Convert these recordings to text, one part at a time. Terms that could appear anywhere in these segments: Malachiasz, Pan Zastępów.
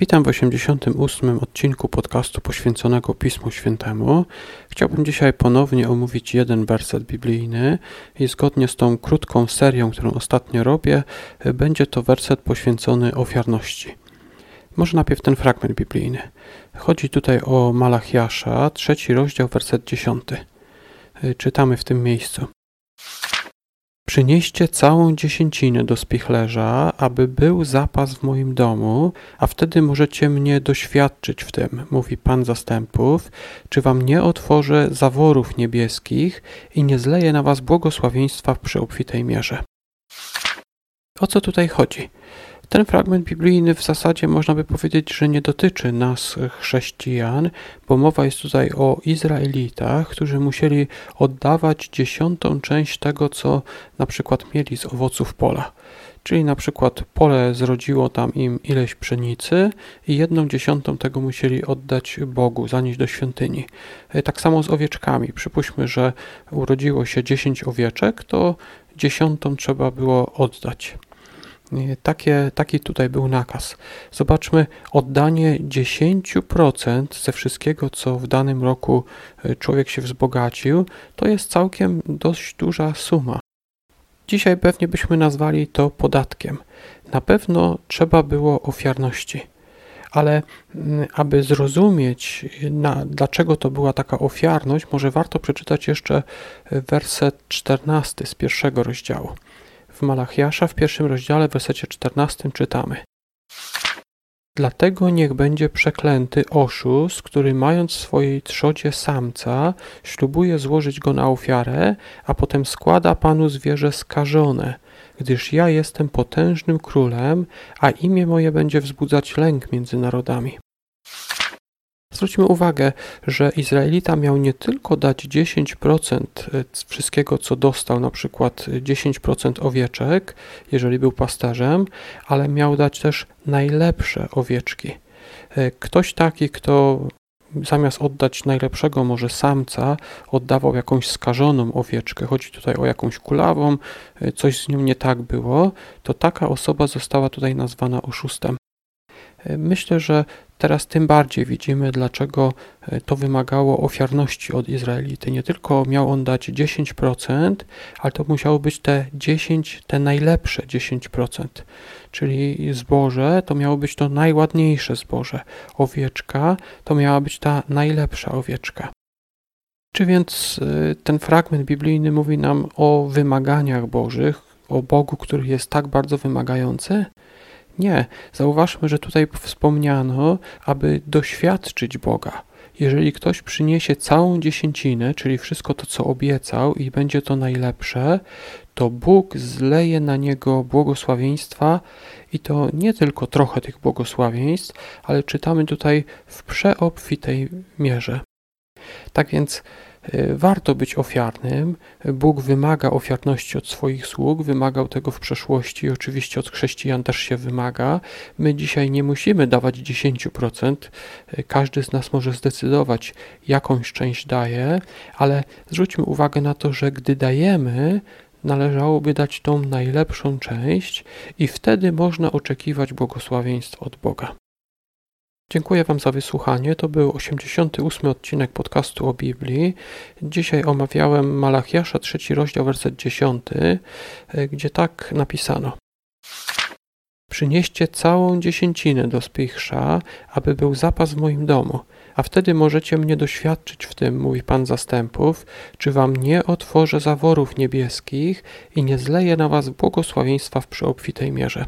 Witam w 88. odcinku podcastu poświęconego Pismu Świętemu. Chciałbym dzisiaj ponownie omówić jeden werset biblijny i zgodnie z tą krótką serią, którą ostatnio robię, będzie to werset poświęcony ofiarności. Może najpierw ten fragment biblijny. Chodzi tutaj o Malachiasza, 3 rozdział, werset 10. Czytamy w tym miejscu. Przynieście całą dziesięcinę do spichlerza, aby był zapas w moim domu, a wtedy możecie mnie doświadczyć w tym, mówi Pan Zastępów, czy wam nie otworzę zaworów niebieskich i nie zleję na was błogosławieństwa przy obfitej mierze. O co tutaj chodzi? Ten fragment biblijny w zasadzie można by powiedzieć, że nie dotyczy nas chrześcijan, bo mowa jest tutaj o Izraelitach, którzy musieli oddawać 10. część tego, co na przykład mieli z owoców pola. Czyli na przykład pole zrodziło tam im ileś pszenicy i 1/10 tego musieli oddać Bogu, zanieść do świątyni. Tak samo z owieczkami. Przypuśćmy, że urodziło się 10 owieczek, to 10 trzeba było oddać. Taki tutaj był nakaz. Zobaczmy, oddanie 10% ze wszystkiego, co w danym roku człowiek się wzbogacił, to jest całkiem dość duża suma. Dzisiaj pewnie byśmy nazwali to podatkiem. Na pewno trzeba było ofiarności. Ale aby zrozumieć, dlaczego to była taka ofiarność, może warto przeczytać jeszcze werset 14 z 1. rozdziału. W Malachiasza w 1. rozdziale w wersecie 14 czytamy: Dlatego niech będzie przeklęty oszust, który mając w swojej trzodzie samca, ślubuje złożyć go na ofiarę, a potem składa Panu zwierzę skażone, gdyż ja jestem potężnym królem, a imię moje będzie wzbudzać lęk między narodami. Zwróćmy uwagę, że Izraelita miał nie tylko dać 10% wszystkiego, co dostał, na przykład 10% owieczek, jeżeli był pasterzem, ale miał dać też najlepsze owieczki. Ktoś taki, kto zamiast oddać najlepszego może samca, oddawał jakąś skażoną owieczkę, chodzi tutaj o jakąś kulawą, coś z nią nie tak było, to taka osoba została tutaj nazwana oszustem. Myślę, że teraz tym bardziej widzimy, dlaczego to wymagało ofiarności od Izraelity. Nie tylko miał on dać 10%, ale to musiało być te najlepsze 10%. Czyli zboże to miało być to najładniejsze zboże. Owieczka to miała być ta najlepsza owieczka. Czy więc ten fragment biblijny mówi nam o wymaganiach bożych, o Bogu, który jest tak bardzo wymagający? Nie, zauważmy, że tutaj wspomniano, aby doświadczyć Boga. Jeżeli ktoś przyniesie całą dziesięcinę, czyli wszystko to, co obiecał i będzie to najlepsze, to Bóg zleje na niego błogosławieństwa i to nie tylko trochę tych błogosławieństw, ale czytamy tutaj w przeobfitej mierze. Tak więc warto być ofiarnym. Bóg wymaga ofiarności od swoich sług, wymagał tego w przeszłości, oczywiście od chrześcijan też się wymaga. My dzisiaj nie musimy dawać 10%, każdy z nas może zdecydować, jakąś część daje, ale zwróćmy uwagę na to, że gdy dajemy, należałoby dać tą najlepszą część i wtedy można oczekiwać błogosławieństw od Boga. Dziękuję Wam za wysłuchanie. To był 88. odcinek podcastu o Biblii. Dzisiaj omawiałem Malachiasza 3 rozdział, werset 10, gdzie tak napisano. Przynieście całą dziesięcinę do spichrza, aby był zapas w moim domu, a wtedy możecie mnie doświadczyć w tym, mówi Pan Zastępów, czy wam nie otworzę zaworów niebieskich i nie zleję na was błogosławieństwa w przeobfitej mierze.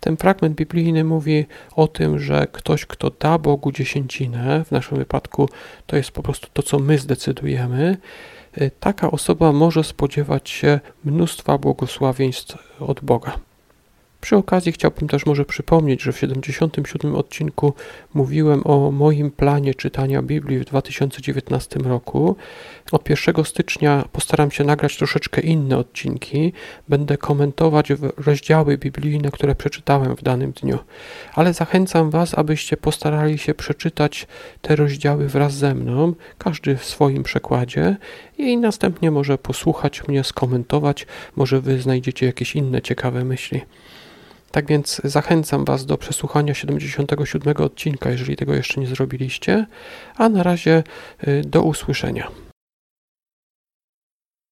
Ten fragment biblijny mówi o tym, że ktoś, kto da Bogu dziesięcinę, w naszym wypadku to jest po prostu to, co my zdecydujemy, taka osoba może spodziewać się mnóstwa błogosławieństw od Boga. Przy okazji chciałbym też może przypomnieć, że w 77. odcinku mówiłem o moim planie czytania Biblii w 2019 roku. Od 1 stycznia postaram się nagrać troszeczkę inne odcinki. Będę komentować rozdziały biblijne, które przeczytałem w danym dniu. Ale zachęcam Was, abyście postarali się przeczytać te rozdziały wraz ze mną, każdy w swoim przekładzie i następnie może posłuchać mnie, skomentować, może Wy znajdziecie jakieś inne ciekawe myśli. Tak więc zachęcam Was do przesłuchania 77 odcinka, jeżeli tego jeszcze nie zrobiliście, a na razie do usłyszenia.